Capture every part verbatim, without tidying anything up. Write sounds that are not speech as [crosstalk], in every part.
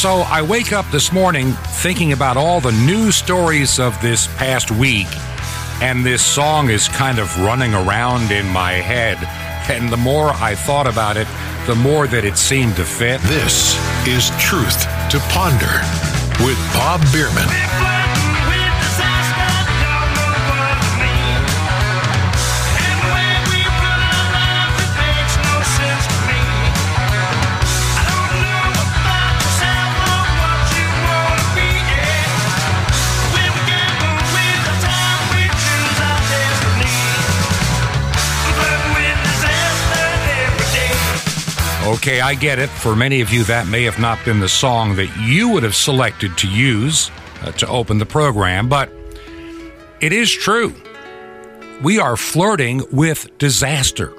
So I wake up this morning thinking about all the news stories of this past week, and this song is kind of running around in my head. And the more I thought about it, the more that it seemed to fit. This is Truth to Ponder with Bob Bierman. Okay, I get it. For many of you, that may have not been the song that you would have selected to use uh, to open the program, but it is true. We are flirting with disaster.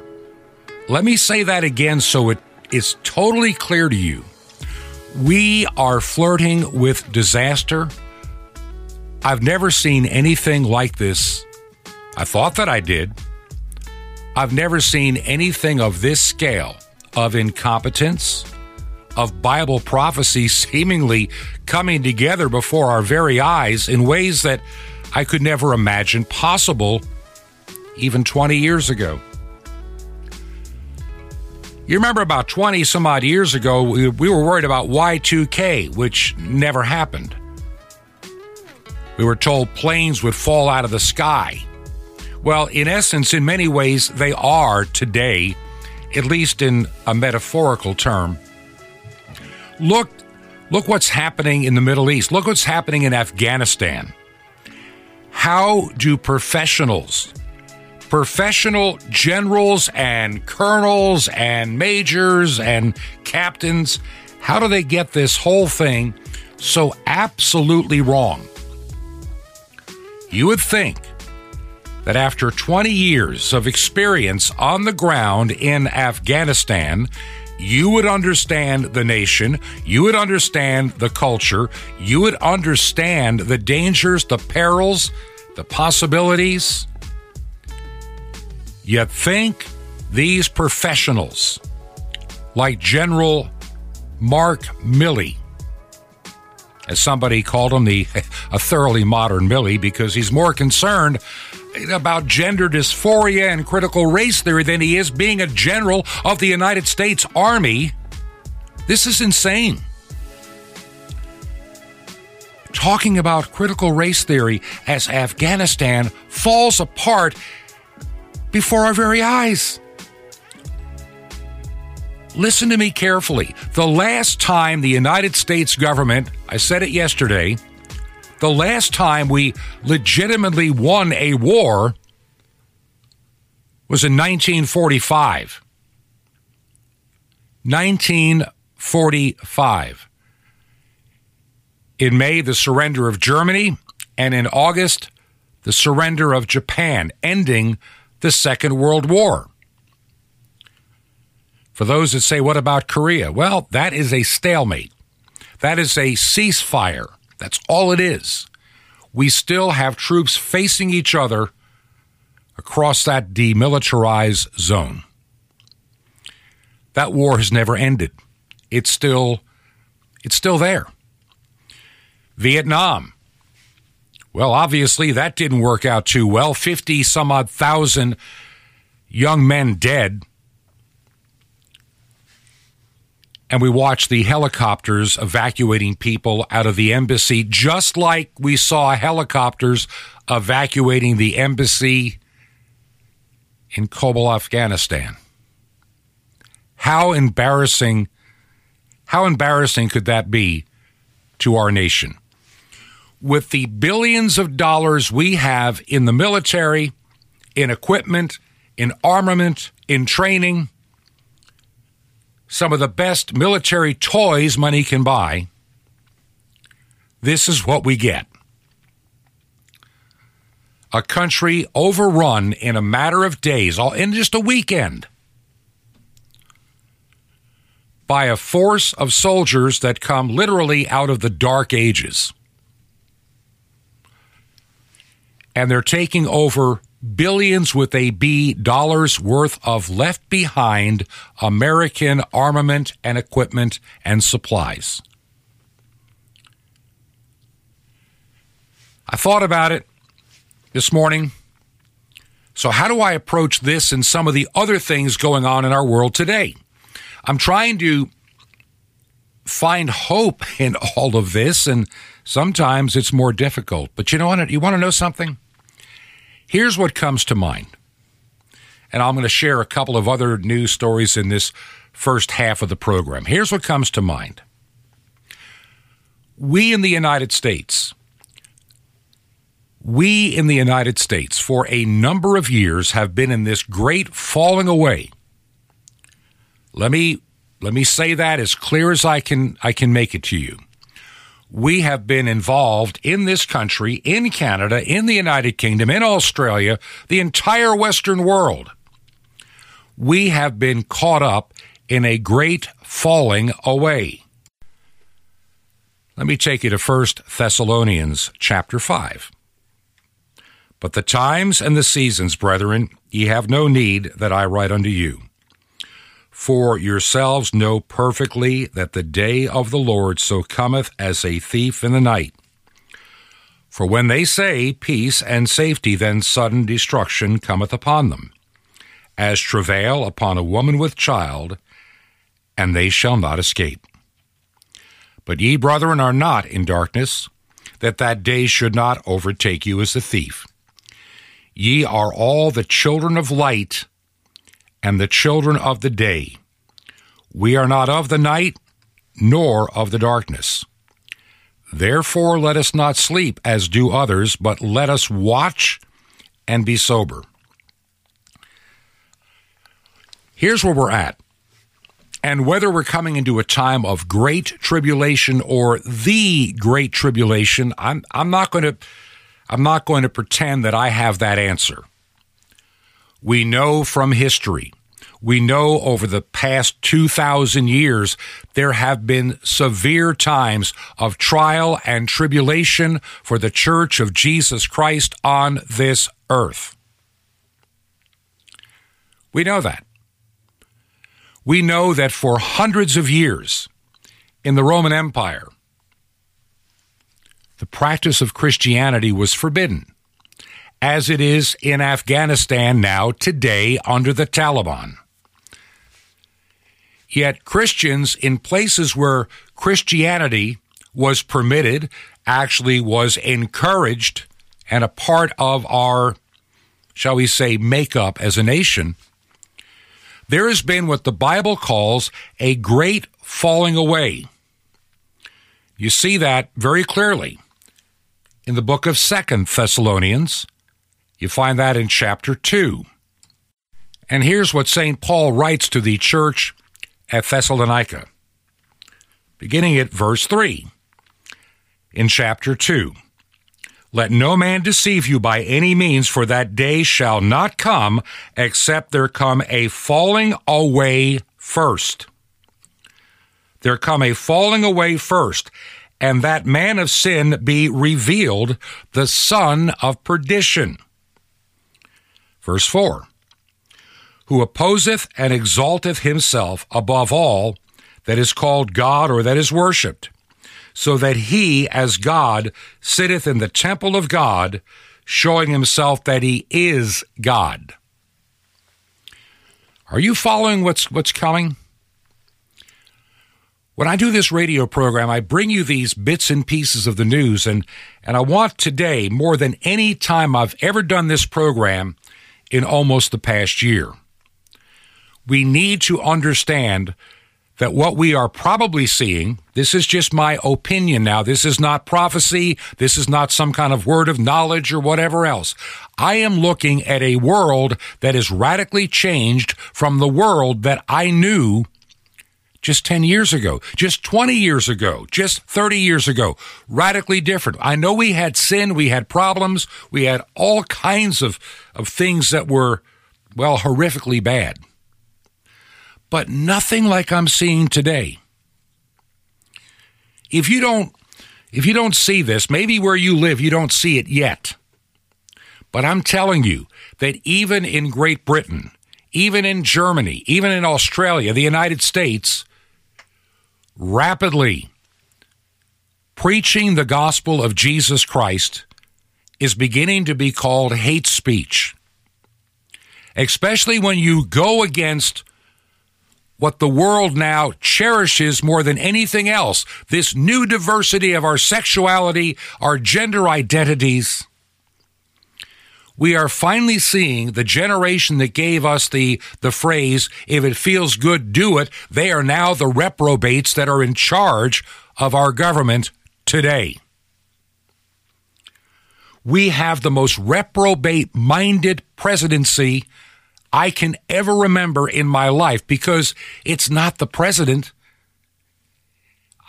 Let me say that again so it is totally clear to you. We are flirting with disaster. I've never seen anything like this. I thought that I did. I've never seen anything of this scale. Of incompetence, of Bible prophecy seemingly coming together before our very eyes in ways that I could never imagine possible even twenty years ago. You remember about twenty some odd years ago, we, we were worried about Y two K, which never happened. We were told planes would fall out of the sky. Well, in essence, in many ways, they are today, at least in a metaphorical term. Look, look what's happening in the Middle East. Look what's happening in Afghanistan. How do professionals, professional generals and colonels and majors and captains, how do they get this whole thing so absolutely wrong? You would think that after twenty years of experience on the ground in Afghanistan, you would understand the nation, you would understand the culture, you would understand the dangers, the perils, the possibilities. You'd think these professionals, like General Mark Milley, as somebody called him, the a thoroughly modern Milley, because he's more concerned about gender dysphoria and critical race theory than he is being a general of the United States Army. This is insane. Talking about critical race theory as Afghanistan falls apart before our very eyes. Listen to me carefully. The last time the United States government, I said it yesterday, the last time we legitimately won a war was in nineteen forty-five. nineteen forty-five. In May, the surrender of Germany, and in August, the surrender of Japan, ending the Second World War. For those that say, what about Korea? Well, that is a stalemate. That is a ceasefire. That's all it is. We still have troops facing each other across that demilitarized zone. That war has never ended. It's still, it's still there. Vietnam. Well, obviously that didn't work out too well. fifty some odd thousand young men dead. And we watched the helicopters evacuating people out of the embassy, just like we saw helicopters evacuating the embassy in Kabul, Afghanistan. How embarrassing, how embarrassing could that be to our nation? With the billions of dollars we have in the military, in equipment, in armament, in training, some of the best military toys money can buy, this is what we get. A country overrun in a matter of days, all in just a weekend, by a force of soldiers that come literally out of the Dark Ages. And they're taking over billions with a B dollars worth of left behind American armament and equipment and supplies. I thought about it this morning. So how do I approach this and some of the other things going on in our world today? I'm trying to find hope in all of this, and sometimes it's more difficult. But you know what? You want to know something? Here's what comes to mind. And I'm going to share a couple of other news stories in this first half of the program. Here's what comes to mind. We in the United States, we in the United States for a number of years have been in this great falling away. Let me let me say that as clear as I can I can make it to you. We have been involved in this country, in Canada, in the United Kingdom, in Australia, the entire Western world. We have been caught up in a great falling away. Let me take you to First Thessalonians chapter five. But the times and the seasons, brethren, ye have no need that I write unto you. For yourselves know perfectly that the day of the Lord so cometh as a thief in the night. For when they say peace and safety, then sudden destruction cometh upon them, as travail upon a woman with child, and they shall not escape. But ye, brethren, are not in darkness, that that day should not overtake you as a thief. Ye are all the children of light and the children of the day. We are not of the night, nor of the darkness. Therefore let us not sleep as do others, but let us watch and be sober. Here's where we're at. And whether we're coming into a time of great tribulation or the great tribulation, I'm I'm not going to I'm not going to pretend that I have that answer. We know from history, we know over the past two thousand years, there have been severe times of trial and tribulation for the Church of Jesus Christ on this earth. We know that. We know that for hundreds of years in the Roman Empire, the practice of Christianity was forbidden, as it is in Afghanistan now today under the Taliban. Yet Christians in places where Christianity was permitted, actually was encouraged and a part of our, shall we say, makeup as a nation, there has been what the Bible calls a great falling away. You see that very clearly in the book of Second Thessalonians. You find that in chapter two. And here's what Saint Paul writes to the church at Thessalonica, beginning at verse three in chapter two. Let no man deceive you by any means, for that day shall not come, except there come a falling away first. There come a falling away first, and that man of sin be revealed, the son of perdition. Verse four, who opposeth and exalteth himself above all that is called God or that is worshipped, so that he, as God, sitteth in the temple of God, showing himself that he is God. Are you following what's what's coming? When I do this radio program, I bring you these bits and pieces of the news, and, and I want today, more than any time I've ever done this program, in almost the past year. We need to understand that what we are probably seeing, this is just my opinion now, this is not prophecy, this is not some kind of word of knowledge or whatever else. I am looking at a world that is radically changed from the world that I knew just ten years ago, just twenty years ago, just thirty years ago, radically different. I know we had sin, we had problems, we had all kinds of, of things that were, well, horrifically bad. But nothing like I'm seeing today. If you don't, if you don't see this, maybe where you live you don't see it yet. But I'm telling you that even in Great Britain, even in Germany, even in Australia, the United States, rapidly preaching the gospel of Jesus Christ is beginning to be called hate speech, especially when you go against what the world now cherishes more than anything else, this new diversity of our sexuality, our gender identities. We are finally seeing the generation that gave us the, the phrase, if it feels good, do it. They are now the reprobates that are in charge of our government today. We have the most reprobate-minded presidency I can ever remember in my life, because it's not the president.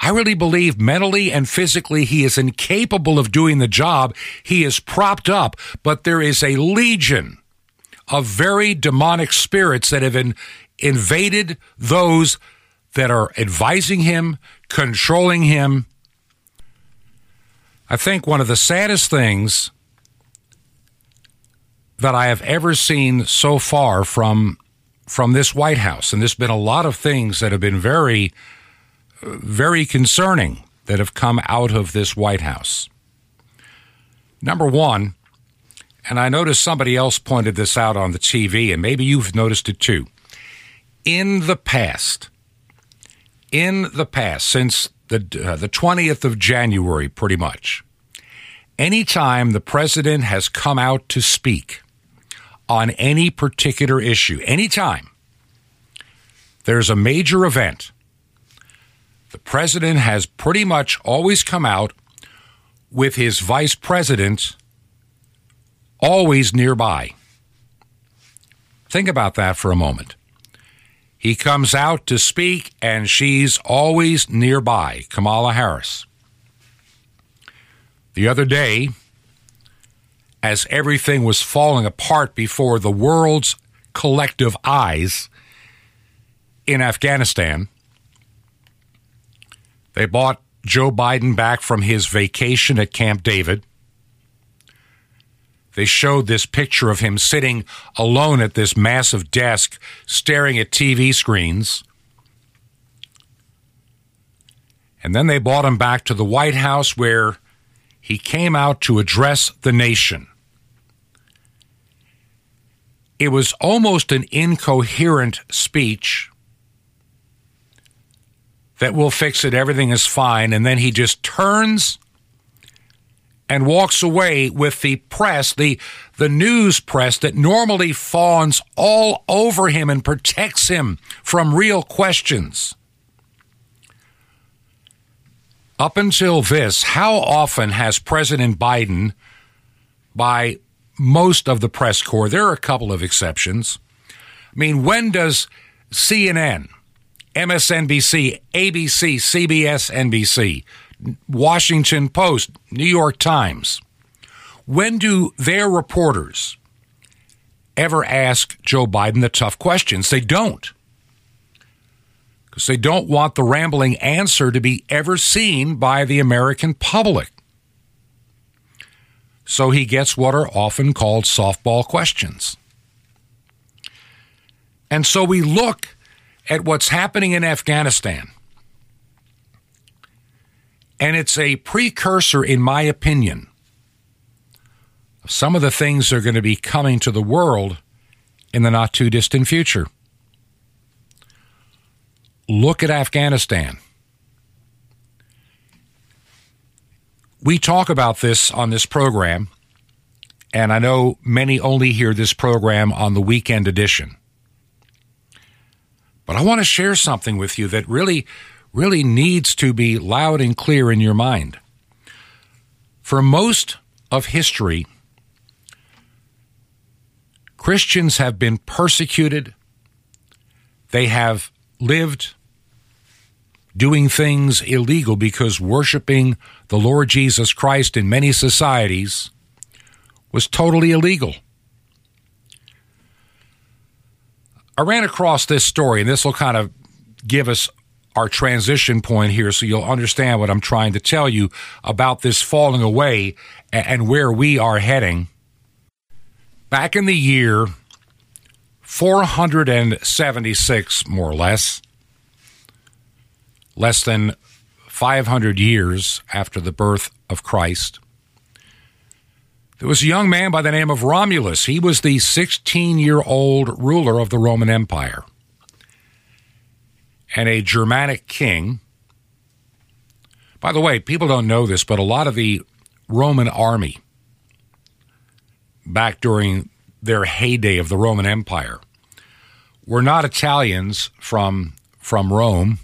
I really believe mentally and physically he is incapable of doing the job. He is propped up, but there is a legion of very demonic spirits that have in, invaded those that are advising him, controlling him. I think one of the saddest things that I have ever seen so far from, from this White House, and there's been a lot of things that have been very very concerning that have come out of this White House. Number one, and I noticed somebody else pointed this out on the T V, and maybe you've noticed it too. In the past, in the past, since the uh, the twentieth of January, pretty much, any time the president has come out to speak on any particular issue, any time there's a major event, the president has pretty much always come out with his vice president always nearby. Think about that for a moment. He comes out to speak, and she's always nearby, Kamala Harris. The other day, as everything was falling apart before the world's collective eyes in Afghanistan, they bought Joe Biden back from his vacation at Camp David. They showed this picture of him sitting alone at this massive desk, staring at T V screens. And then they brought him back to the White House, where he came out to address the nation. It was almost an incoherent speech that we'll fix it, everything is fine, and then he just turns and walks away with the press, the, the news press that normally fawns all over him and protects him from real questions. Up until this, how often has President Biden, by most of the press corps, there are a couple of exceptions, I mean, when does C N N, M S N B C, A B C, C B S, N B C, Washington Post, New York Times, when do their reporters ever ask Joe Biden the tough questions? They don't, because they don't want the rambling answer to be ever seen by the American public. So he gets what are often called softball questions. And so we look at what's happening in Afghanistan, and it's a precursor, in my opinion, of some of the things that are going to be coming to the world in the not-too-distant future. Look at Afghanistan. We talk about this on this program, and I know many only hear this program on the weekend edition. But I want to share something with you that really, really needs to be loud and clear in your mind. For most of history, Christians have been persecuted. They have lived doing things illegal, because worshiping the Lord Jesus Christ in many societies was totally illegal. I ran across this story, and this will kind of give us our transition point here, so you'll understand what I'm trying to tell you about this falling away and where we are heading. Back in the year four hundred seventy-six, more or less, less than five hundred years after the birth of Christ, There was a young man by the name of Romulus. He was the sixteen-year-old ruler of the Roman Empire. And a Germanic king. By the way, people don't know this, but a lot of the Roman army back during their heyday of the Roman Empire were not Italians from, from Rome.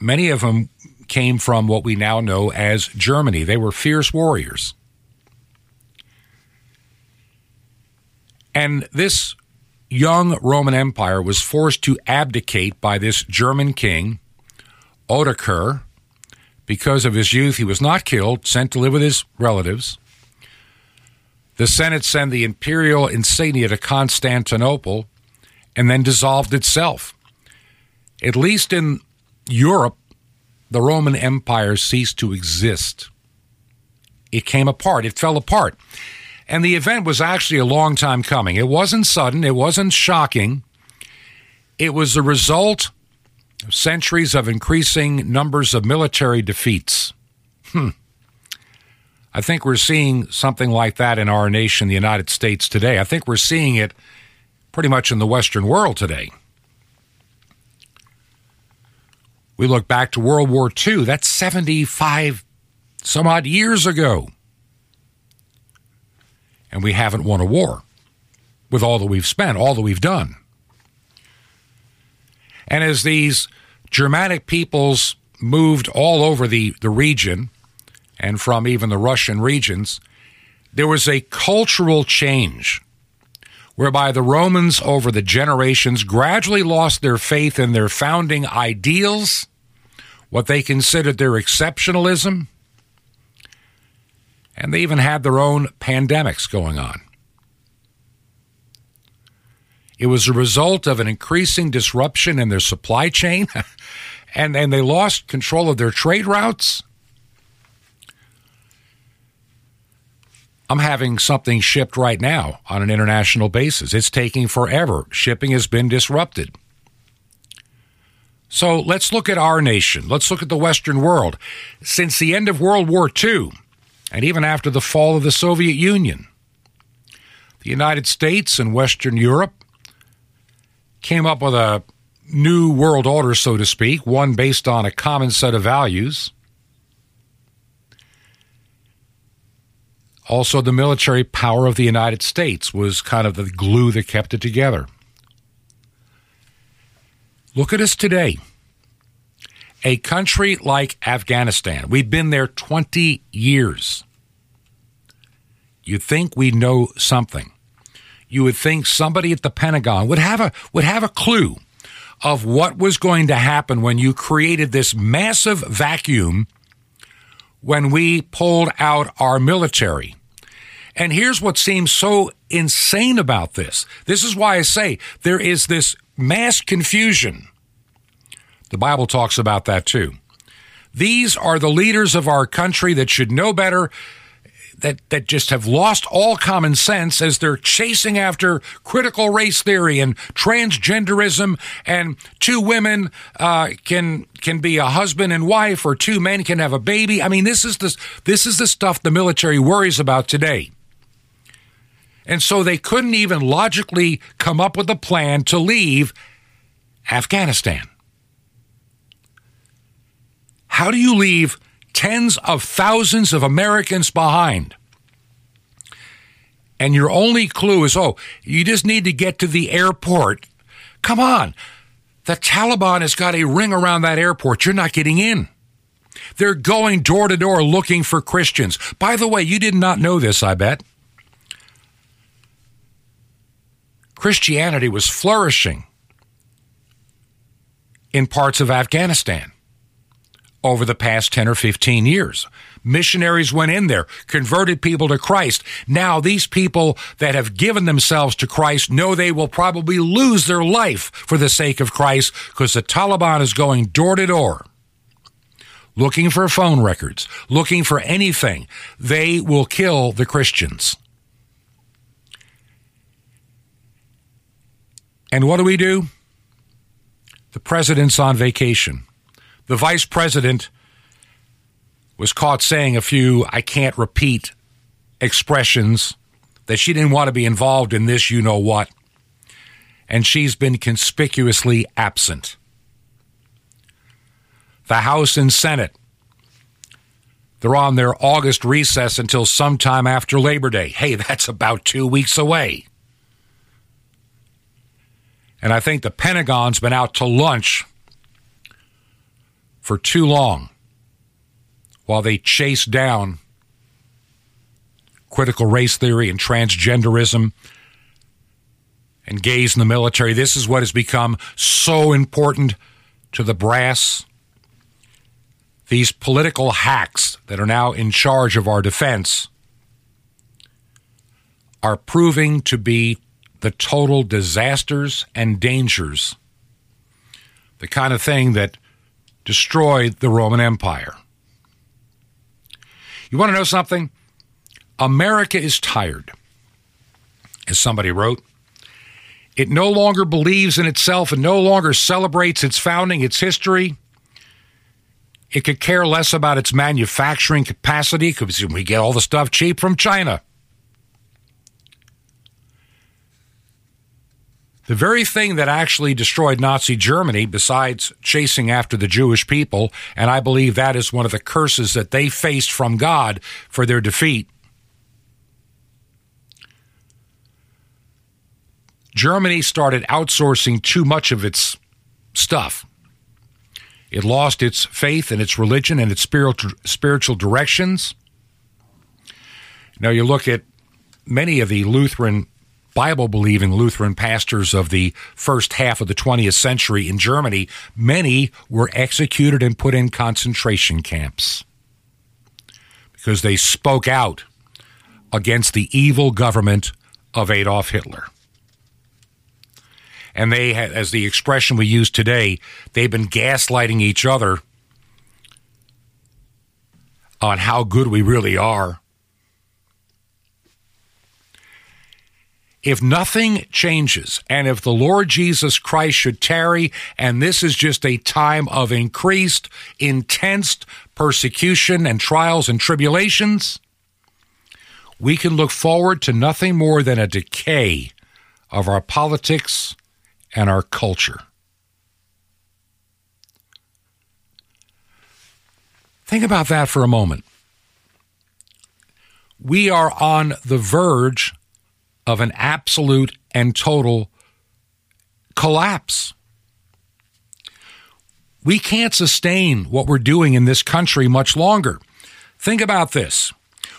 Many of them came from what we now know as Germany. They were fierce warriors. And this young Roman Empire was forced to abdicate by this German king, Odoacer. Because of his youth, he was not killed, sent to live with his relatives. The Senate sent the imperial insignia to Constantinople and then dissolved itself. At least in Europe, the Roman Empire ceased to exist. It came apart. It fell apart. And the event was actually a long time coming. It wasn't sudden. It wasn't shocking. It was the result of centuries of increasing numbers of military defeats. Hmm. I think we're seeing something like that in our nation, the United States, today. I think we're seeing it pretty much in the Western world today. We look back to World War Two. That's seventy-five some odd years ago. And we haven't won a war with all that we've spent, all that we've done. And as these Germanic peoples moved all over the, the region, and from even the Russian regions, there was a cultural change whereby the Romans over the generations gradually lost their faith in their founding ideals, what they considered their exceptionalism, and they even had their own pandemics going on. It was a result of an increasing disruption in their supply chain, and, and they lost control of their trade routes. I'm having something shipped right now on an international basis. It's taking forever. Shipping has been disrupted. So let's look at our nation. Let's look at the Western world. Since the end of World War Two, and even after the fall of the Soviet Union, the United States and Western Europe came up with a new world order, so to speak, one based on a common set of values. Also, the military power of the United States was kind of the glue that kept it together. Look at us today. A country like Afghanistan. We've been there twenty years. You'd think we know something. You would think somebody at the Pentagon would have a would have a clue of what was going to happen when you created this massive vacuum when we pulled out our military. And here's what seems so insane about this. This is why I say there is this mass confusion. The Bible talks about that too. These are the leaders of our country that should know better, that, that just have lost all common sense as they're chasing after critical race theory and transgenderism, and two women uh, can can be a husband and wife, or two men can have a baby. I mean, this is the, this is the stuff the military worries about today. And so they couldn't even logically come up with a plan to leave Afghanistan. How do you leave tens of thousands of Americans behind? And your only clue is, oh, you just need to get to the airport. Come on. The Taliban has got a ring around that airport. You're not getting in. They're going door to door looking for Christians. By the way, you did not know this, I bet. Christianity was flourishing in parts of Afghanistan over the past ten or fifteen years. Missionaries went in there, converted people to Christ. Now these people that have given themselves to Christ know they will probably lose their life for the sake of Christ, because the Taliban is going door to door, looking for phone records, looking for anything. They will kill the Christians. And what do we do? The president's on vacation. The vice president was caught saying a few, I can't repeat, expressions that she didn't want to be involved in this you-know-what, and she's been conspicuously absent. The House and Senate, they're on their August recess until sometime after Labor Day. Hey, that's about two weeks away. And I think the Pentagon's been out to lunch for too long while they chase down critical race theory and transgenderism and gays in the military. This is what has become so important to the brass. These political hacks that are now in charge of our defense are proving to be the total disasters and dangers, the kind of thing that destroyed the Roman Empire. You want to know something? America is tired, as somebody wrote. It no longer believes in itself and no longer celebrates its founding, its history. It could care less about its manufacturing capacity because we get all the stuff cheap from China. The very thing that actually destroyed Nazi Germany, besides chasing after the Jewish people, and I believe that is one of the curses that they faced from God for their defeat. Germany started outsourcing too much of its stuff. It lost its faith and its religion and its spiritual, spiritual directions. Now you look at many of the Lutheran Bible-believing Lutheran pastors of the first half of the twentieth century in Germany, many were executed and put in concentration camps because they spoke out against the evil government of Adolf Hitler. And they, as the expression we use today, they've been gaslighting each other on how good we really are. If nothing changes, and if the Lord Jesus Christ should tarry, and this is just a time of increased, intense persecution and trials and tribulations, we can look forward to nothing more than a decay of our politics and our culture. Think about that for a moment. We are on the verge of an absolute and total collapse. We can't sustain what we're doing in this country much longer. Think about this.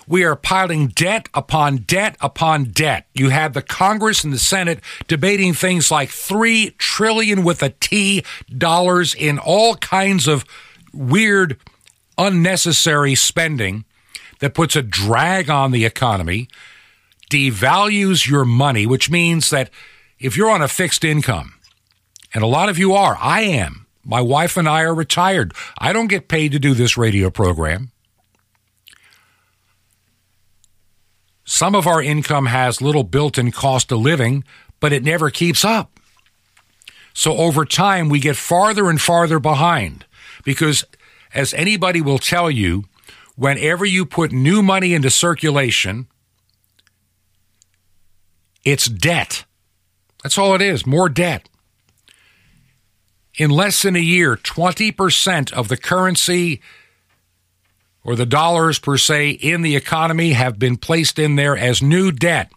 We are piling debt upon debt upon debt. You had the Congress and the Senate debating things like three trillion dollars with a T dollars in all kinds of weird, unnecessary spending that puts a drag on the economy, devalues your money, which means that if you're on a fixed income, and a lot of you are, I am, my wife and I are retired. I don't get paid to do this radio program. Some of our income has little built-in cost of living, but it never keeps up. So over time, we get farther and farther behind because, as anybody will tell you, whenever you put new money into circulation, it's debt. That's all it is, more debt. In less than a year, twenty percent of the currency or the dollars per se in the economy have been placed in there as new debt,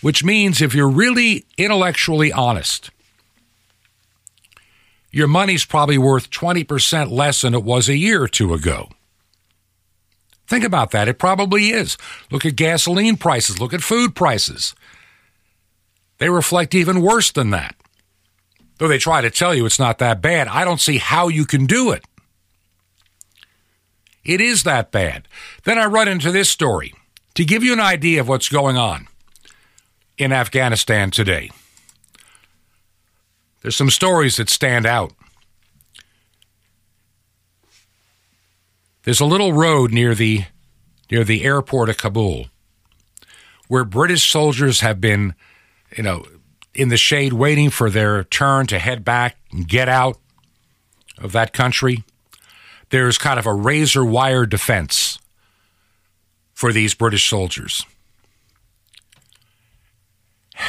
which means if you're really intellectually honest, your money's probably worth twenty percent less than it was a year or two ago. Think about that. It probably is. Look at gasoline prices. Look at food prices. They reflect even worse than that. Though they try to tell you it's not that bad, I don't see how you can do it. It is that bad. Then I run into this story to give you an idea of what's going on in Afghanistan today. There's some stories that stand out. There's a little road near the, near the airport of Kabul where British soldiers have been, you know, in the shade waiting for their turn to head back and get out of that country. There's kind of a razor wire defense for these British soldiers.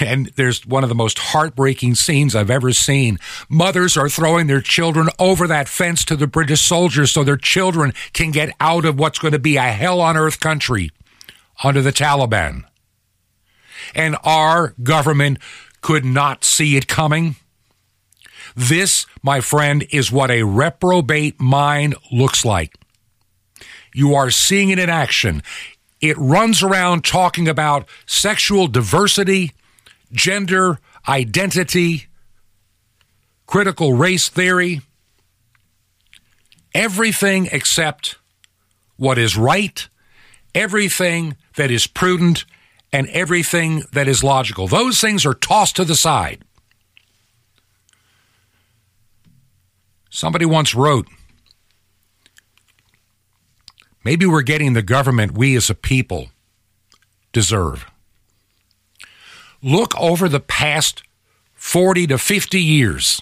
And there's one of the most heartbreaking scenes I've ever seen. Mothers are throwing their children over that fence to the British soldiers so their children can get out of what's going to be a hell on earth country under the Taliban. And our government could not see it coming. This, my friend, is what a reprobate mind looks like. You are seeing it in action. It runs around talking about sexual diversity, gender identity, critical race theory, everything except what is right, everything that is prudent, and everything that is logical. Those things are tossed to the side. Somebody once wrote, maybe we're getting the government we as a people deserve. Look over the past forty to fifty years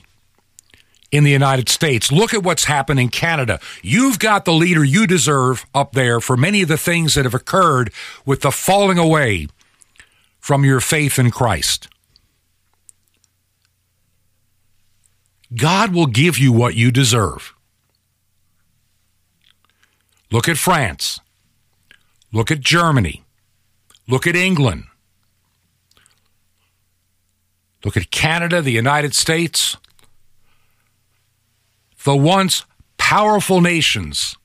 in the United States. Look at what's happened in Canada. You've got the leader you deserve up there for many of the things that have occurred with the falling away from your faith in Christ. God will give you what you deserve. Look at France. Look at Germany. Look at England. Look at Canada, the United States. The once powerful nations,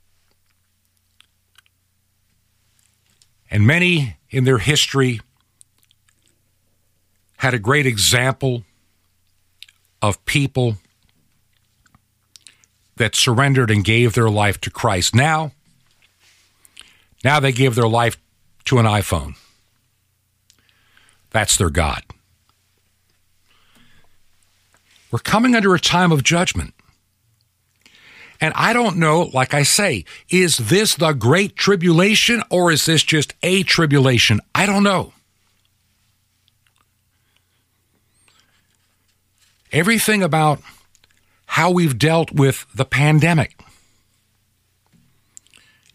and many in their history had a great example of people that surrendered and gave their life to Christ. Now, now they give their life to an iPhone. That's their God. We're coming under a time of judgment. And I don't know, like I say, is this the Great Tribulation or is this just a tribulation? I don't know. Everything about how we've dealt with the pandemic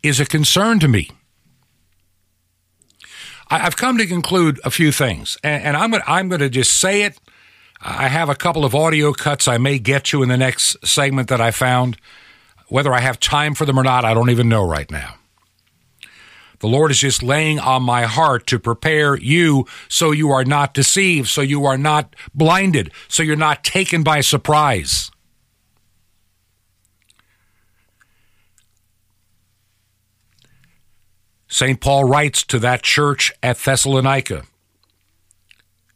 is a concern to me. I've come to conclude a few things, and I'm going to, I'm going to just say it. I have a couple of audio cuts I may get to in the next segment that I found. Whether I have time for them or not, I don't even know right now. The Lord is just laying on my heart to prepare you so you are not deceived, so you are not blinded, so you're not taken by surprise. Saint Paul writes to that church at Thessalonica,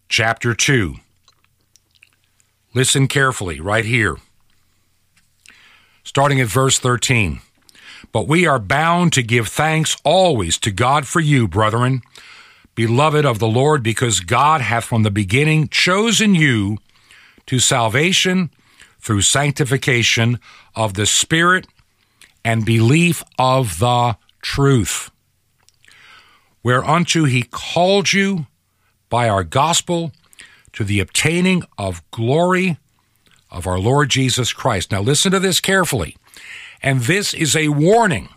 chapter two. Listen carefully right here. Starting at verse thirteen. But we are bound to give thanks always to God for you, brethren, beloved of the Lord, because God hath from the beginning chosen you to salvation through sanctification of the Spirit and belief of the truth, whereunto he called you by our gospel to the obtaining of glory of our Lord Jesus Christ. Now listen to this carefully. And this is a warning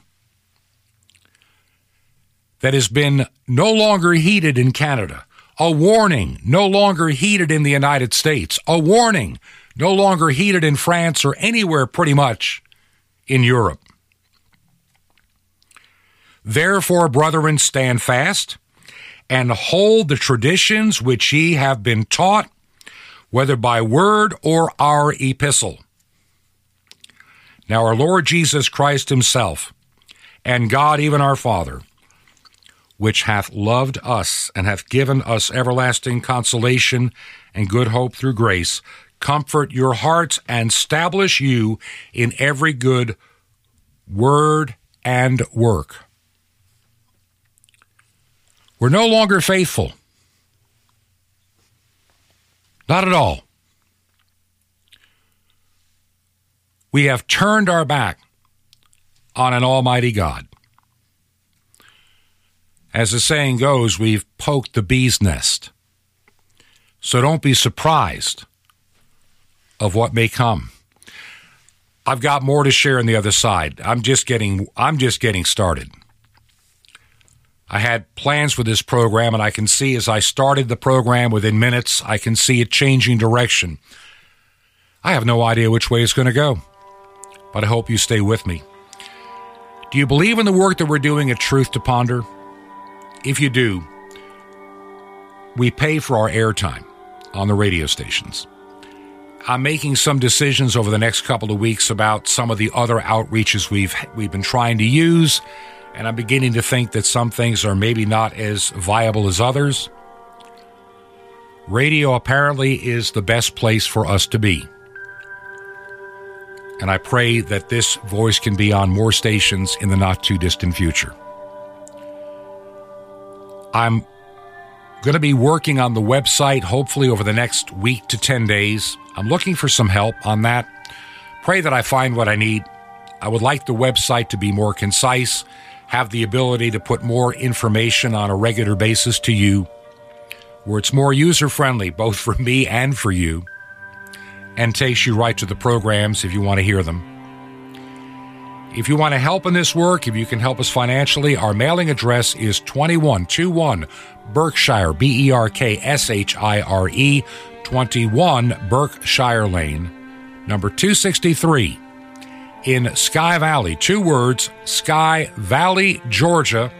that has been no longer heeded in Canada, a warning no longer heeded in the United States, a warning no longer heeded in France or anywhere pretty much in Europe. Therefore, brethren, stand fast and hold the traditions which ye have been taught, whether by word or our epistle. Now our Lord Jesus Christ himself, and God even our Father, which hath loved us and hath given us everlasting consolation and good hope through grace, comfort your hearts and establish you in every good word and work. We're no longer faithful. Not at all. We have turned our back on an almighty God. As the saying goes, we've poked the bee's nest. So don't be surprised of what may come. I've got more to share on the other side. I'm just getting I'm just getting started. I had plans for this program, and I can see as I started the program within minutes, I can see it changing direction. I have no idea which way it's going to go, but I hope you stay with me. Do you believe in the work that we're doing at Truth to Ponder? If you do, we pay for our airtime on the radio stations. I'm making some decisions over the next couple of weeks about some of the other outreaches we've we've been trying to use, and I'm beginning to think that some things are maybe not as viable as others. Radio apparently is the best place for us to be. And I pray that this voice can be on more stations in the not-too-distant future. I'm going to be working on the website, hopefully over the next week to ten days. I'm looking for some help on that. Pray that I find what I need. I would like the website to be more concise, have the ability to put more information on a regular basis to you, where it's more user-friendly, both for me and for you, and takes you right to the programs if you want to hear them. If you want to help in this work, if you can help us financially, our mailing address is twenty-one twenty-one Berkshire, B E R K S H I R E, twenty-one Berkshire Lane, number two sixty-three, in Sky Valley. Two words, Sky Valley, Georgia,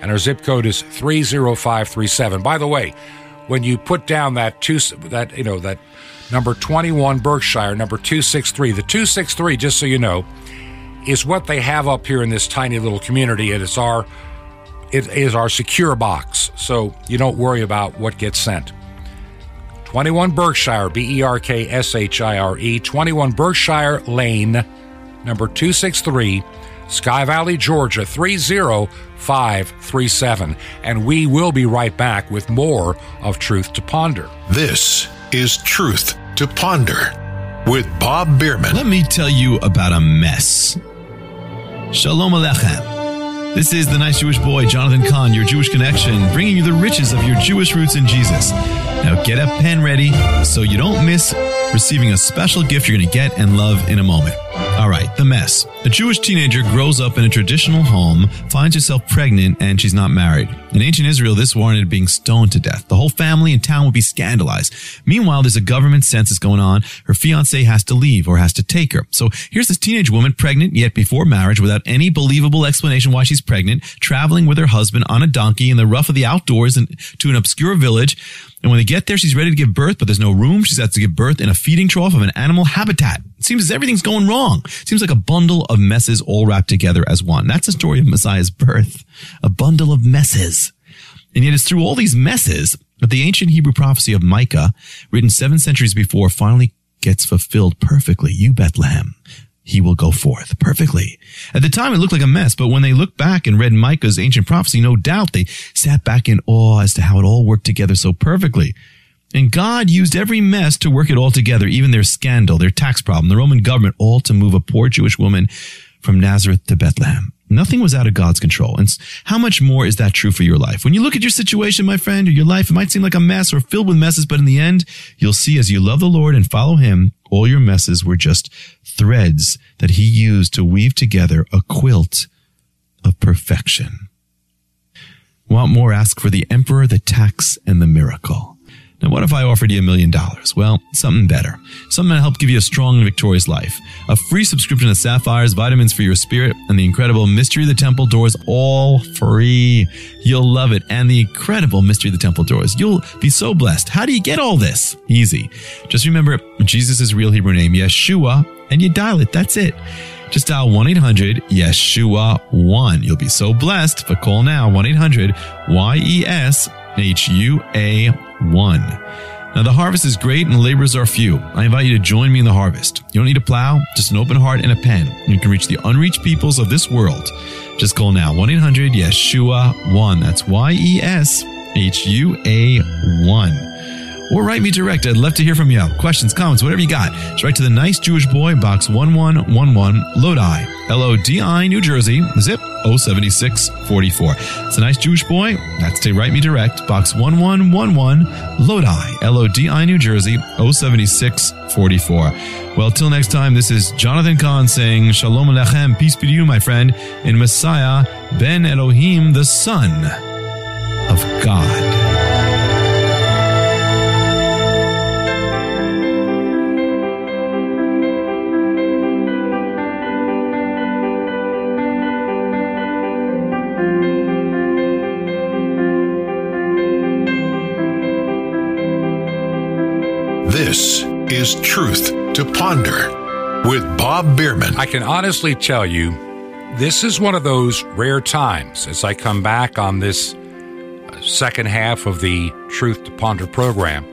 and our zip code is three oh five three seven. By the way, when you put down that two, that you know that number twenty-one Berkshire, number two sixty-three, the two sixty-three, just so you know, is what they have up here in this tiny little community. It is our, it is our secure box, so you don't worry about what gets sent. twenty-one Berkshire, B E R K S H I R E, twenty-one Berkshire Lane, number two sixty-three, Sky Valley, Georgia, three oh five three seven. And we will be right back with more of Truth to Ponder. This is Truth to Ponder with Bob Bierman. Let me tell you about a mess. Shalom Aleichem. This is the nice Jewish boy, Jonathan Kahn, your Jewish connection, bringing you the riches of your Jewish roots in Jesus. Now get a pen ready so you don't miss receiving a special gift you're going to get and love in a moment. All right, the mess. A Jewish teenager grows up in a traditional home, finds herself pregnant, and she's not married. In ancient Israel, this warranted being stoned to death. The whole family and town would be scandalized. Meanwhile, there's a government census going on. Her fiancé has to leave or has to take her. So here's this teenage woman, pregnant yet before marriage, without any believable explanation why she's pregnant, traveling with her husband on a donkey in the rough of the outdoors and to an obscure village. And when they get there, she's ready to give birth, but there's no room. She's had to give birth in a feeding trough of an animal habitat. It seems as everything's going wrong. It seems like a bundle of messes all wrapped together as one. That's the story of Messiah's birth, a bundle of messes. And yet it's through all these messes that the ancient Hebrew prophecy of Micah, written seven centuries before, finally gets fulfilled perfectly. You, Bethlehem, he will go forth perfectly. At the time, it looked like a mess, but when they looked back and read Micah's ancient prophecy, no doubt they sat back in awe as to how it all worked together so perfectly. And God used every mess to work it all together, even their scandal, their tax problem, the Roman government, all to move a poor Jewish woman from Nazareth to Bethlehem. Nothing was out of God's control. And how much more is that true for your life? When you look at your situation, my friend, or your life, it might seem like a mess or filled with messes, but in the end, you'll see as you love the Lord and follow him, all your messes were just threads that he used to weave together a quilt of perfection. Want more? Ask for the emperor, the tax, and the miracle. Now, what if I offered you a million dollars? Well, something better. Something to help give you a strong and victorious life. A free subscription to Sapphires, vitamins for your spirit, and the incredible Mystery of the Temple Doors, all free. You'll love it. And the incredible Mystery of the Temple Doors. You'll be so blessed. How do you get all this? Easy. Just remember Jesus' real Hebrew name, Yeshua, and you dial it. That's it. Just dial one eight hundred Yeshua one. You'll be so blessed, but call now, one eight hundred Y E S H U A one. Now the harvest is great and the laborers are few. I invite you to join me in the harvest. You don't need a plow, just an open heart and a pen. And you can reach the unreached peoples of this world. Just call now, one eight hundred Yeshua one. That's Y E S H U A one. Or write me direct. I'd love to hear from you. Questions, comments, whatever you got. Just write to the Nice Jewish Boy, Box one one one one, Lodi. L O D I, New Jersey, zip oh seven six four four. It's a nice Jewish boy. That's to write me direct. Box one one one one, Lodi, L O D I, New Jersey, oh seven six four four. Well, till next time, this is Jonathan Kahn saying, Shalom Alechem, peace be to you, my friend, in Messiah, Ben Elohim, the Son of God. This is Truth to Ponder with Bob Bierman. I can honestly tell you, this is one of those rare times as I come back on this second half of the Truth to Ponder program.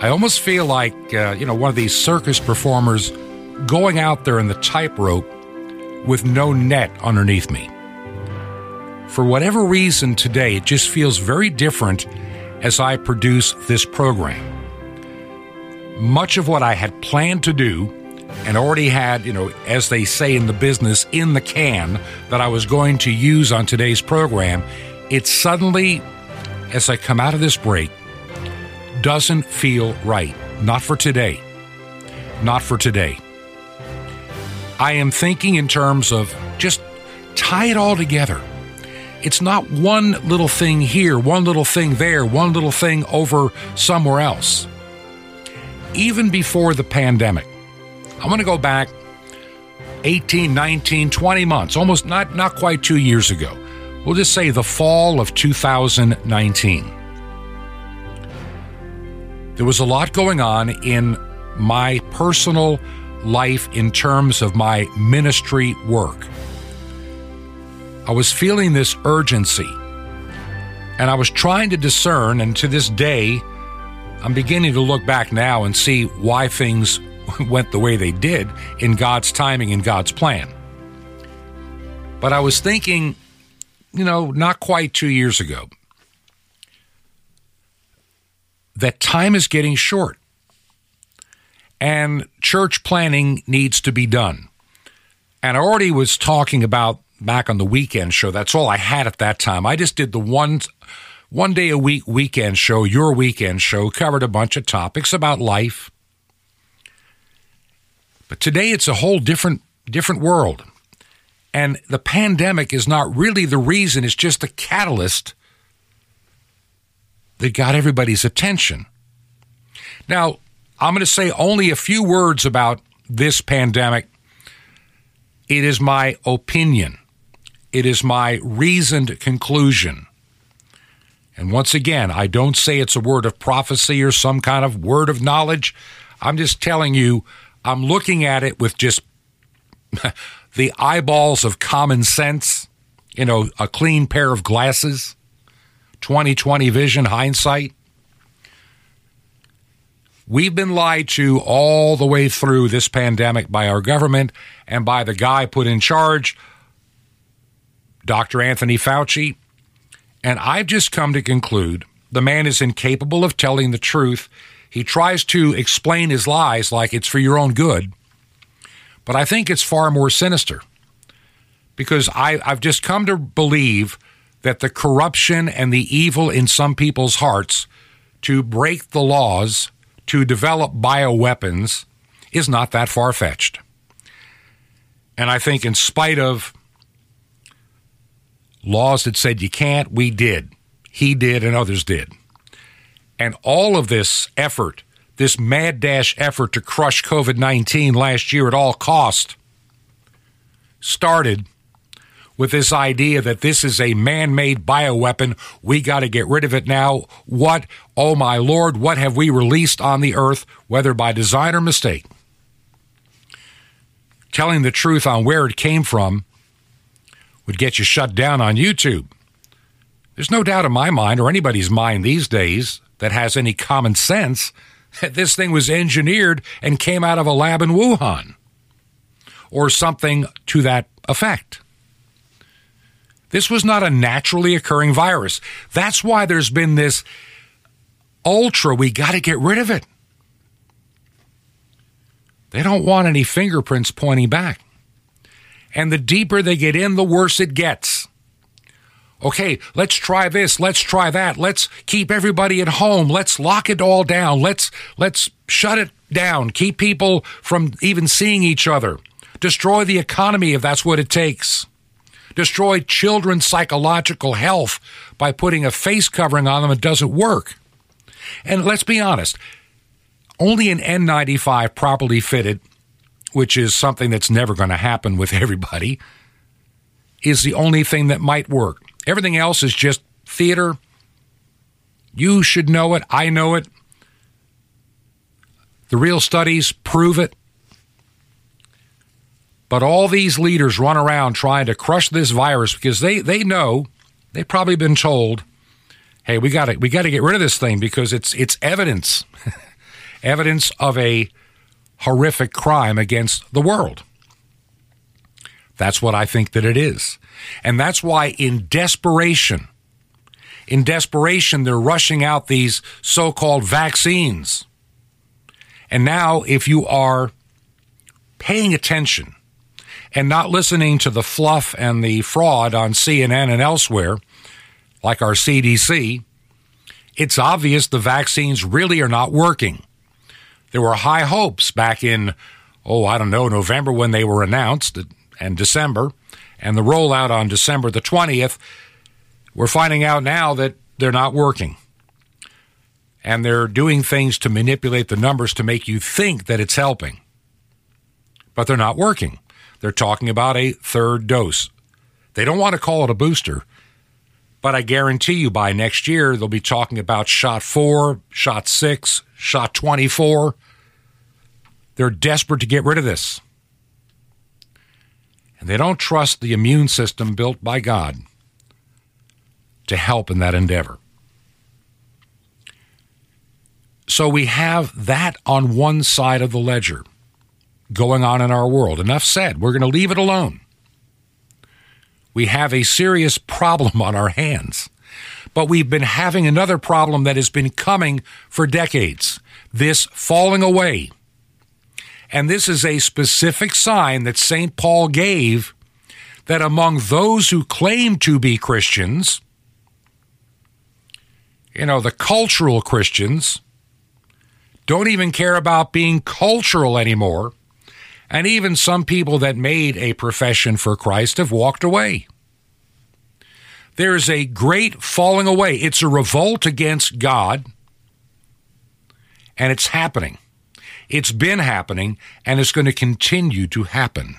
I almost feel like, uh, you know, one of these circus performers going out there in the tightrope with no net underneath me. For whatever reason today, it just feels very different as I produce this program. Much of what I had planned to do and already had, you know, as they say in the business, in the can that I was going to use on today's program, it suddenly, as I come out of this break, doesn't feel right. Not for today. Not for today. I am thinking in terms of just tie it all together. It's not one little thing here, one little thing there, one little thing over somewhere else. Even before the pandemic, I want to go back eighteen, nineteen, twenty months, almost not, not quite two years ago. We'll just say the fall of two thousand nineteen. There was a lot going on in my personal life in terms of my ministry work. I was feeling this urgency, and I was trying to discern, and to this day, I'm beginning to look back now and see why things went the way they did in God's timing and God's plan. But I was thinking, you know, not quite two years ago, that time is getting short and church planning needs to be done. And I already was talking about back on the weekend show. That's all I had at that time. I just did the one... One day a week weekend show, your weekend show, covered a bunch of topics about life. But today it's a whole different different world. And the pandemic is not really the reason, it's just the catalyst that got everybody's attention. Now, I'm going to say only a few words about this pandemic. It is my opinion. It is my reasoned conclusion. And once again, I don't say it's a word of prophecy or some kind of word of knowledge. I'm just telling you, I'm looking at it with just the eyeballs of common sense, you know, a clean pair of glasses, twenty twenty vision, hindsight. We've been lied to all the way through this pandemic by our government and by the guy put in charge, Doctor Anthony Fauci. And I've just come to conclude the man is incapable of telling the truth. He tries to explain his lies like it's for your own good. But I think it's far more sinister because I, I've just come to believe that the corruption and the evil in some people's hearts to break the laws, to develop bioweapons, is not that far-fetched. And I think in spite of laws that said you can't, we did. He did and others did. And all of this effort, this mad dash effort to crush COVID nineteen last year at all cost, started with this idea that this is a man-made bioweapon. We got to get rid of it now. What, oh my Lord, what have we released on the earth, whether by design or mistake? Telling the truth on where it came from would get you shut down on YouTube. There's no doubt in my mind or anybody's mind these days that has any common sense that this thing was engineered and came out of a lab in Wuhan or something to that effect. This was not a naturally occurring virus. That's why there's been this ultra, we got to get rid of it. They don't want any fingerprints pointing back. and the deeper they get in, the worse it gets. Okay, let's try this, let's try that, let's keep everybody at home, let's lock it all down, let's let's shut it down, keep people from even seeing each other, destroy the economy if that's what it takes, destroy children's psychological health by putting a face covering on them. It doesn't work. And let's be honest, only an N ninety-five properly fitted, which is something that's never going to happen with everybody, is the only thing that might work. Everything else is just theater. You should know it. I know it. The real studies prove it. But all these leaders run around trying to crush this virus because they, they know, they've probably been told, hey, we got to we got to get rid of this thing because it's it's evidence, evidence of a horrific crime against the world. That's what I think that it is. And that's why in desperation, in desperation, they're rushing out these so-called vaccines. And now if you are paying attention and not listening to the fluff and the fraud on C N N and elsewhere, like our C D C, it's obvious the vaccines really are not working. There were high hopes back in, oh, I don't know, November when they were announced, and December, and the rollout on December the twentieth. We're finding out now that they're not working. And they're doing things to manipulate the numbers to make you think that it's helping. But they're not working. They're talking about a third dose. They don't want to call it a booster. But I guarantee you by next year, they'll be talking about shot four, shot six, shot twenty-four. They're desperate to get rid of this. And they don't trust the immune system built by God to help in that endeavor. So we have that on one side of the ledger going on in our world. Enough said. We're going to leave it alone. We have a serious problem on our hands, but we've been having another problem that has been coming for decades, this falling away. And this is a specific sign that Saint Paul gave that among those who claim to be Christians, you know, the cultural Christians don't even care about being cultural anymore. And even some people that made a profession for Christ have walked away. There is a great falling away. It's a revolt against God, and it's happening. It's been happening, and it's going to continue to happen.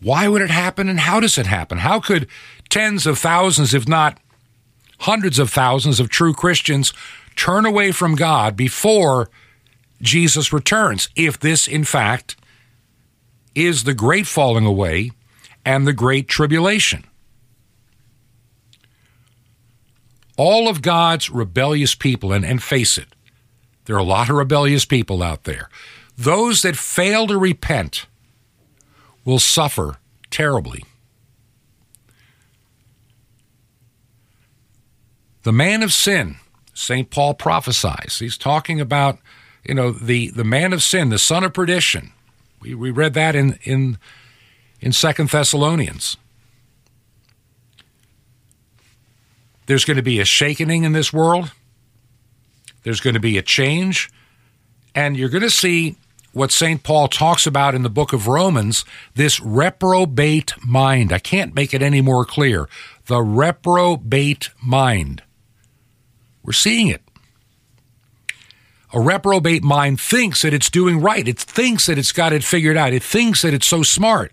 Why would it happen, and how does it happen? How could tens of thousands, if not hundreds of thousands of true Christians turn away from God before Jesus returns, if this, in fact, is the great falling away and the great tribulation? All of God's rebellious people, and, and face it, there are a lot of rebellious people out there. Those that fail to repent will suffer terribly. The man of sin, Saint Paul prophesies, he's talking about You know, the, the man of sin, the son of perdition. We, we read that in, in, in Second Thessalonians. There's going to be a shakening in this world. There's going to be a change. And you're going to see what Saint Paul talks about in the book of Romans, this reprobate mind. I can't make it any more clear. The reprobate mind. We're seeing it. A reprobate mind thinks that it's doing right. It thinks that it's got it figured out. It thinks that it's so smart.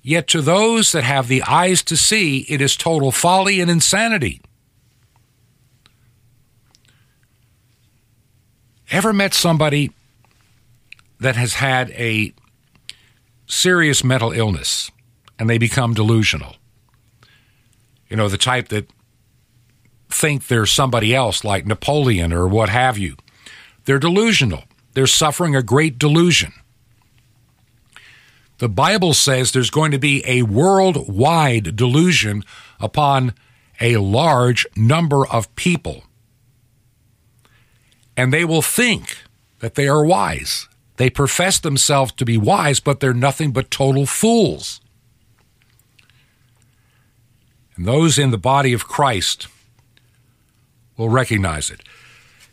Yet to those that have the eyes to see, it is total folly and insanity. Ever met somebody that has had a serious mental illness and they become delusional? You know, the type that think they're somebody else, like Napoleon or what have you. They're delusional. They're suffering a great delusion. The Bible says there's going to be a worldwide delusion upon a large number of people. And they will think that they are wise. They profess themselves to be wise, but they're nothing but total fools. And those in the body of Christ will recognize it.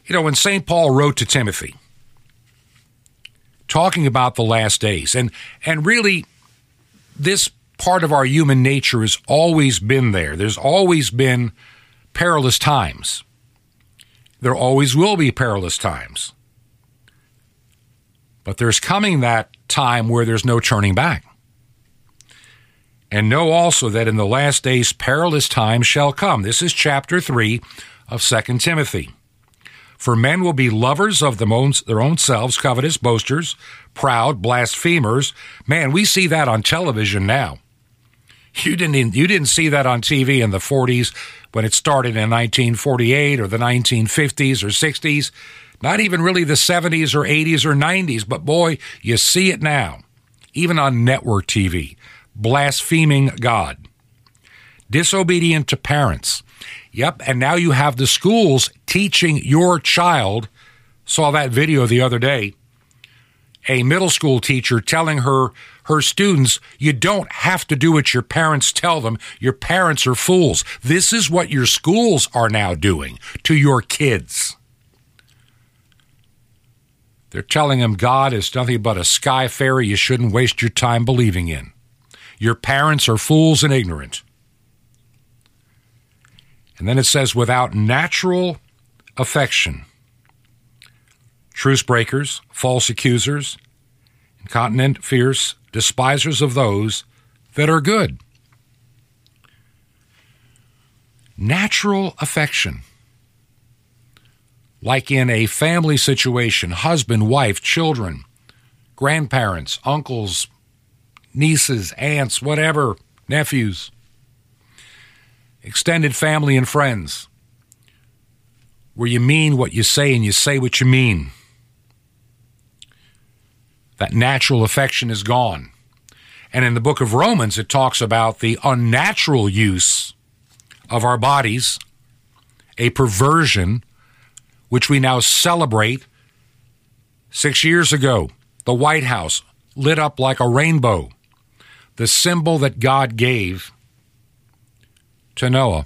You know, when Saint Paul wrote to Timothy, talking about the last days, and, and really this part of our human nature has always been there. There's always been perilous times. There always will be perilous times. But there's coming that time where there's no turning back. And know also that in the last days perilous times shall come. This is chapter three of Second Timothy. For men will be lovers of their own selves, covetous, boasters, proud, blasphemers. Man, we see that on television now. You didn't, you didn't see that on T V in the forties when it started in nineteen forty-eight or the nineteen fifties or sixties. Not even really the seventies or eighties or nineties, but boy, you see it now. Even on network T V. Blaspheming God. Disobedient to parents. Yep, and now you have the schools teaching your child. Saw that video the other day. A middle school teacher telling her, her students, you don't have to do what your parents tell them. Your parents are fools. This is what your schools are now doing to your kids. They're telling them God is nothing but a sky fairy you shouldn't waste your time believing in. Your parents are fools and ignorant. And then it says, without natural affection, truce breakers, false accusers, incontinent, fierce, despisers of those that are good. Natural affection. Like in a family situation, husband, wife, children, grandparents, uncles, nieces, aunts, whatever, nephews. Extended family and friends, where you mean what you say and you say what you mean. That natural affection is gone. And in the book of Romans, it talks about the unnatural use of our bodies, a perversion, which we now celebrate. Six years ago, the White House lit up like a rainbow, the symbol that God gave to Noah,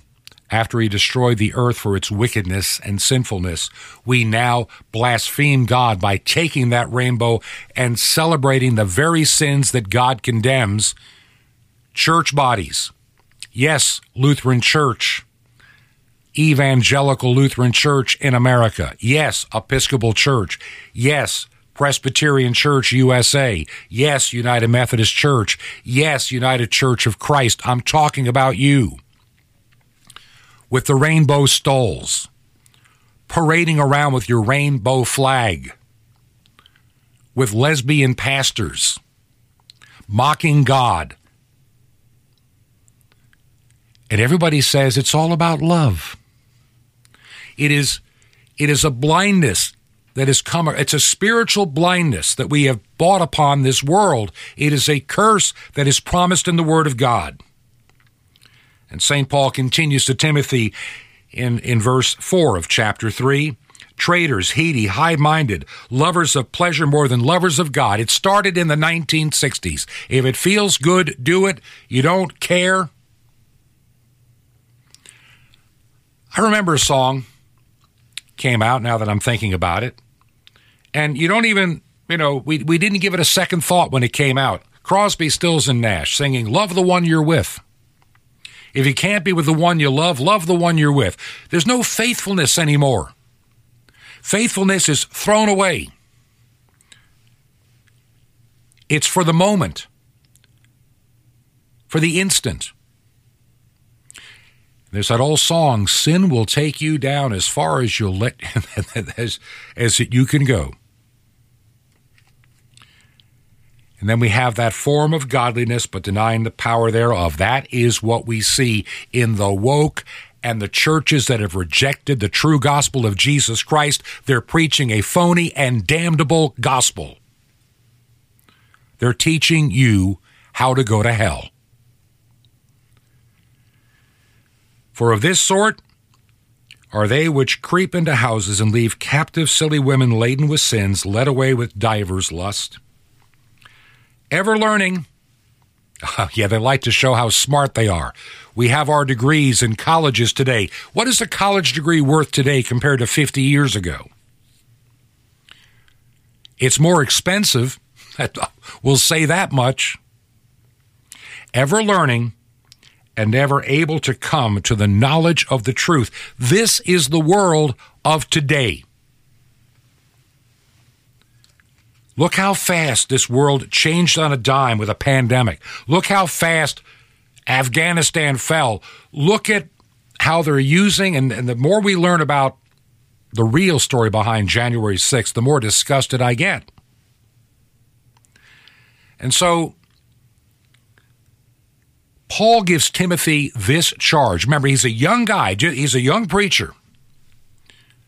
after he destroyed the earth for its wickedness and sinfulness. We now blaspheme God by taking that rainbow and celebrating the very sins that God condemns. Church bodies. Yes, Lutheran Church. Evangelical Lutheran Church in America. Yes, Episcopal Church. Yes, Presbyterian Church U S A. Yes, United Methodist Church. Yes, United Church of Christ. I'm talking about you. With the rainbow stoles, parading around with your rainbow flag, with lesbian pastors, mocking God. And everybody says it's all about love. It is, it is a blindness that has come, it's a spiritual blindness that we have brought upon this world. It is a curse that is promised in the Word of God. And Saint Paul continues to Timothy in, in verse four of chapter three. Traitors, heady, high-minded, lovers of pleasure more than lovers of God. It started in the nineteen sixties. If it feels good, do it. You don't care. I remember a song came out, now that I'm thinking about it. And you don't even, you know, we, we didn't give it a second thought when it came out. Crosby, Stills, and Nash singing, "Love the One You're With." If you can't be with the one you love, love the one you're with. There's no faithfulness anymore. Faithfulness is thrown away. It's for the moment, for the instant. There's that old song, sin will take you down as far as you'll let as, as you can go. And then we have that form of godliness, but denying the power thereof. That is what we see in the woke and the churches that have rejected the true gospel of Jesus Christ. They're preaching a phony and damnable gospel. They're teaching you how to go to hell. For of this sort are they which creep into houses and leave captive silly women laden with sins, led away with divers' lust. Ever learning. Yeah, they like to show how smart they are. We have our degrees in colleges today. What is a college degree worth today compared to fifty years ago? It's more expensive. We'll say that much. Ever learning and ever able to come to the knowledge of the truth. This is the world of today. Look how fast this world changed on a dime with a pandemic. Look how fast Afghanistan fell. Look at how they're using, and, and the more we learn about the real story behind January sixth, the more disgusted I get. And so Paul gives Timothy this charge. Remember, he's a young guy. He's a young preacher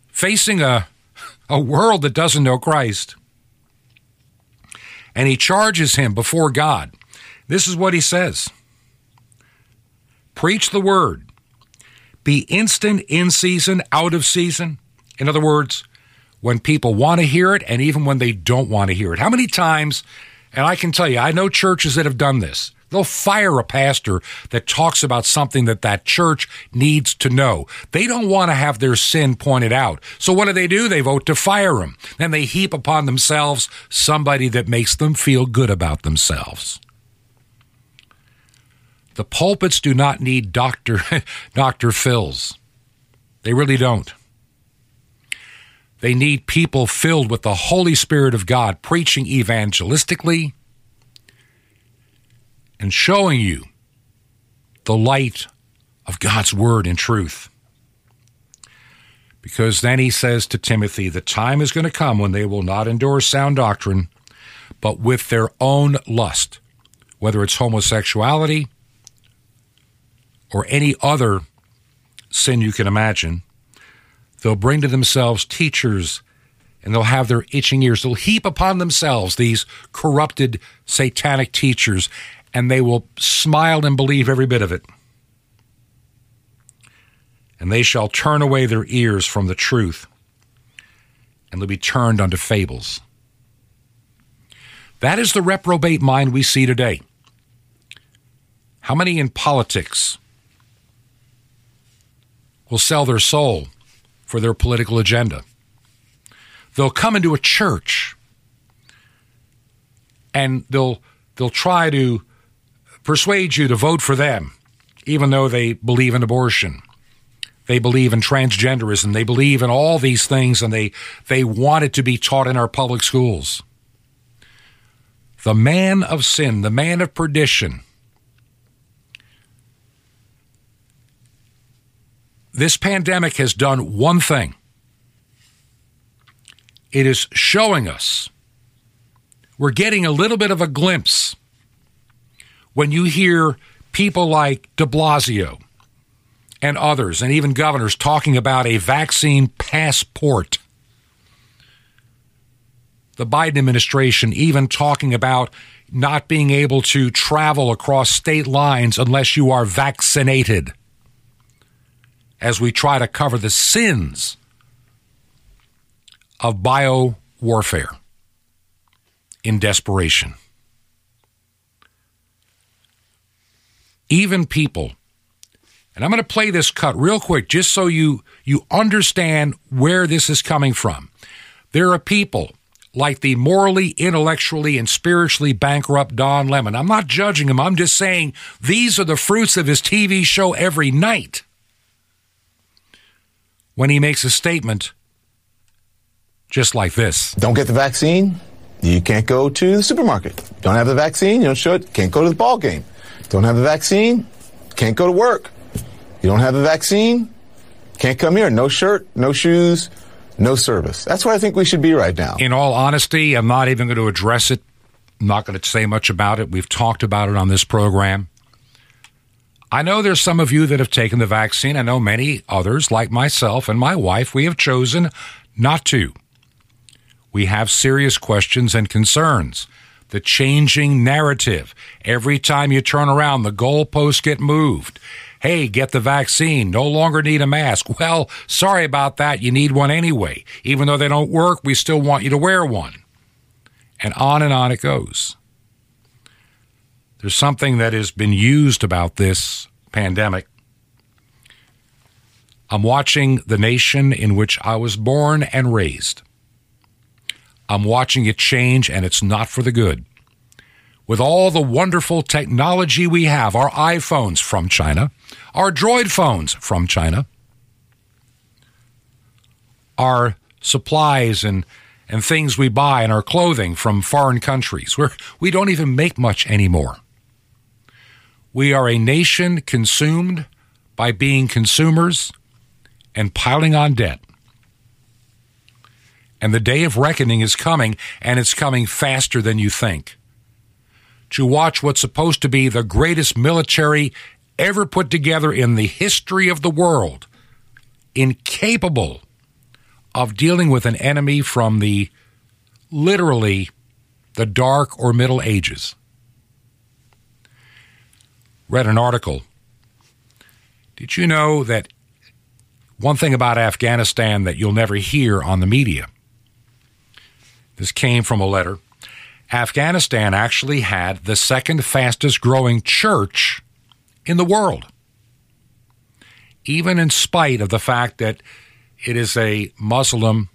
facing a, a world that doesn't know Christ. And he charges him before God. This is what he says. Preach the word. Be instant in season, out of season. In other words, when people want to hear it and even when they don't want to hear it. How many times, and I can tell you, I know churches that have done this. They'll fire a pastor that talks about something that that church needs to know. They don't want to have their sin pointed out. So what do they do? They vote to fire him. Then they heap upon themselves somebody that makes them feel good about themselves. The pulpits do not need Doctor [laughs] Doctor Phil's. They really don't. They need people filled with the Holy Spirit of God, preaching evangelistically, and showing you the light of God's word and truth. Because then he says to Timothy, the time is going to come when they will not endure sound doctrine, but with their own lust, whether it's homosexuality or any other sin you can imagine, they'll bring to themselves teachers and they'll have their itching ears. They'll heap upon themselves these corrupted satanic teachers, and they will smile and believe every bit of it. And they shall turn away their ears from the truth, and they'll be turned unto fables. That is the reprobate mind we see today. How many in politics will sell their soul for their political agenda? They'll come into a church, and they'll they'll try to persuade you to vote for them, even though they believe in abortion. They believe in transgenderism. They believe in all these things, and they, they want it to be taught in our public schools. The man of sin, the man of perdition. This pandemic has done one thing. It is showing us. We're getting a little bit of a glimpse when you hear people like De Blasio and others, and even governors, talking about a vaccine passport. The Biden administration even talking about not being able to travel across state lines unless you are vaccinated, as we try to cover the sins of biowarfare in desperation. Even people, and I'm going to play this cut real quick just so you, you understand where this is coming from. There are people like the morally, intellectually, and spiritually bankrupt Don Lemon. I'm not judging him. I'm just saying these are the fruits of his T V show every night when he makes a statement just like this. Don't get the vaccine, you can't go to the supermarket. Don't have the vaccine, you don't show it, can't go to the ball game. Don't have the vaccine, can't go to work. You don't have the vaccine, can't come here. No shirt, no shoes, no service. That's where I think we should be right now. In all honesty, I'm not even going to address it. I'm not going to say much about it. We've talked about it on this program. I know there's some of you that have taken the vaccine. I know many others, like myself and my wife, we have chosen not to. We have serious questions and concerns. The changing narrative. Every time you turn around, the goalposts get moved. hey, get the vaccine, no longer need a mask. Well, sorry about that. You need one anyway. Even though they don't work, we still want you to wear one. And on and on it goes. There's something that has been used about this pandemic. I'm watching the nation in which I was born and raised. I'm watching it change, and it's not for the good. With all the wonderful technology we have, our iPhones from China, our droid phones from China, our supplies and, and things we buy and our clothing from foreign countries, where we don't even make much anymore. We are a nation consumed by being consumers and piling on debt. And the day of reckoning is coming, and it's coming faster than you think. To watch what's supposed to be the greatest military ever put together in the history of the world, incapable of dealing with an enemy from the, literally, the Dark or Middle Ages. Read an article. Did you know that one thing about Afghanistan that you'll never hear on the media? This came from a letter. Afghanistan actually had the second fastest growing church in the world, even in spite of the fact that it is a Muslim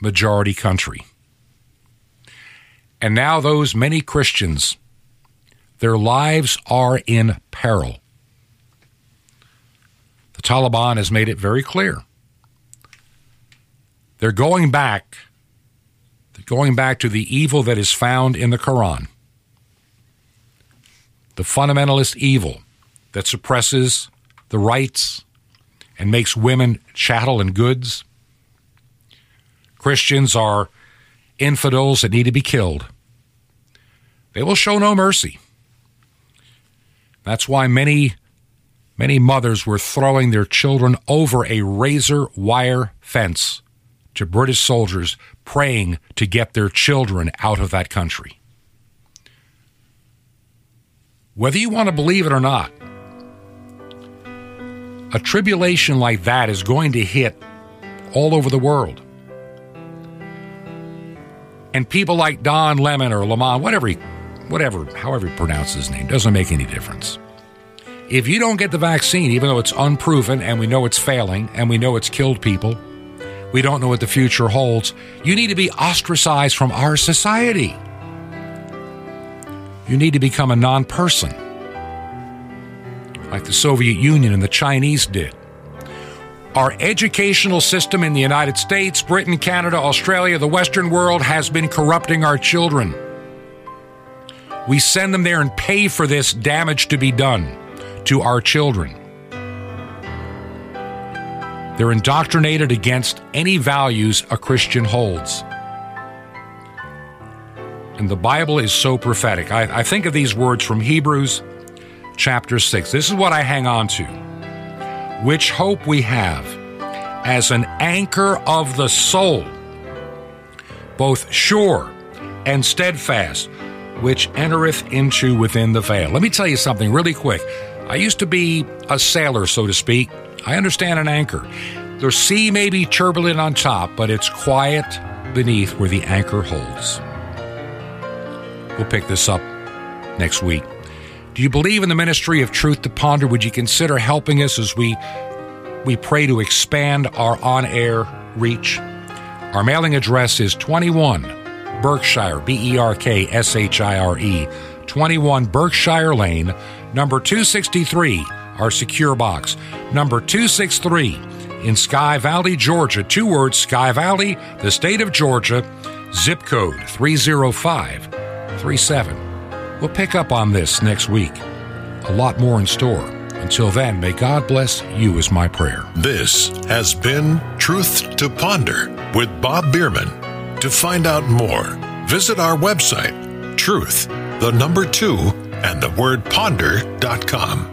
majority country. And now those many Christians, their lives are in peril. The Taliban has made it very clear. They're going back Going back to the evil that is found in the Quran, the fundamentalist evil that suppresses the rights and makes women chattel and goods. Christians are infidels that need to be killed. They will show no mercy. That's why many, many mothers were throwing their children over a razor wire fence to British soldiers praying to get their children out of that country. Whether you want to believe it or not, a tribulation like that is going to hit all over the world. And people like Don Lemon or Lemon, whatever, he, whatever, however you pronounce his name, doesn't make any difference. If you don't get the vaccine, even though it's unproven and we know it's failing and we know it's killed people, we don't know what the future holds. You need to be ostracized from our society. You need to become a non-person, like the Soviet Union and the Chinese did. Our educational system in the United States, Britain, Canada, Australia, the Western world has been corrupting our children. We send them there and pay for this damage to be done to our children. They're indoctrinated against any values a Christian holds. And the Bible is so prophetic. I, I think of these words from Hebrews chapter six. This is what I hang on to. Which hope we have as an anchor of the soul, both sure and steadfast, which entereth into within the veil. Let me tell you something really quick. I used to be a sailor, so to speak. I understand an anchor. The sea may be turbulent on top, but it's quiet beneath where the anchor holds. We'll pick this up next week. Do you believe in the ministry of Truth to Ponder? Would you consider helping us as we, we pray to expand our on-air reach? Our mailing address is twenty-one Berkshire, B E R K S H I R E, twenty-one Berkshire Lane, number two sixty-three, our secure box, number two sixty-three in Sky Valley, Georgia. Two words, Sky Valley, the state of Georgia, zip code three oh five three seven. We'll pick up on this next week. A lot more in store. Until then, may God bless you is my prayer. This has been Truth to Ponder with Bob Bierman. To find out more, visit our website, truth, the number two, and the word ponder dot com.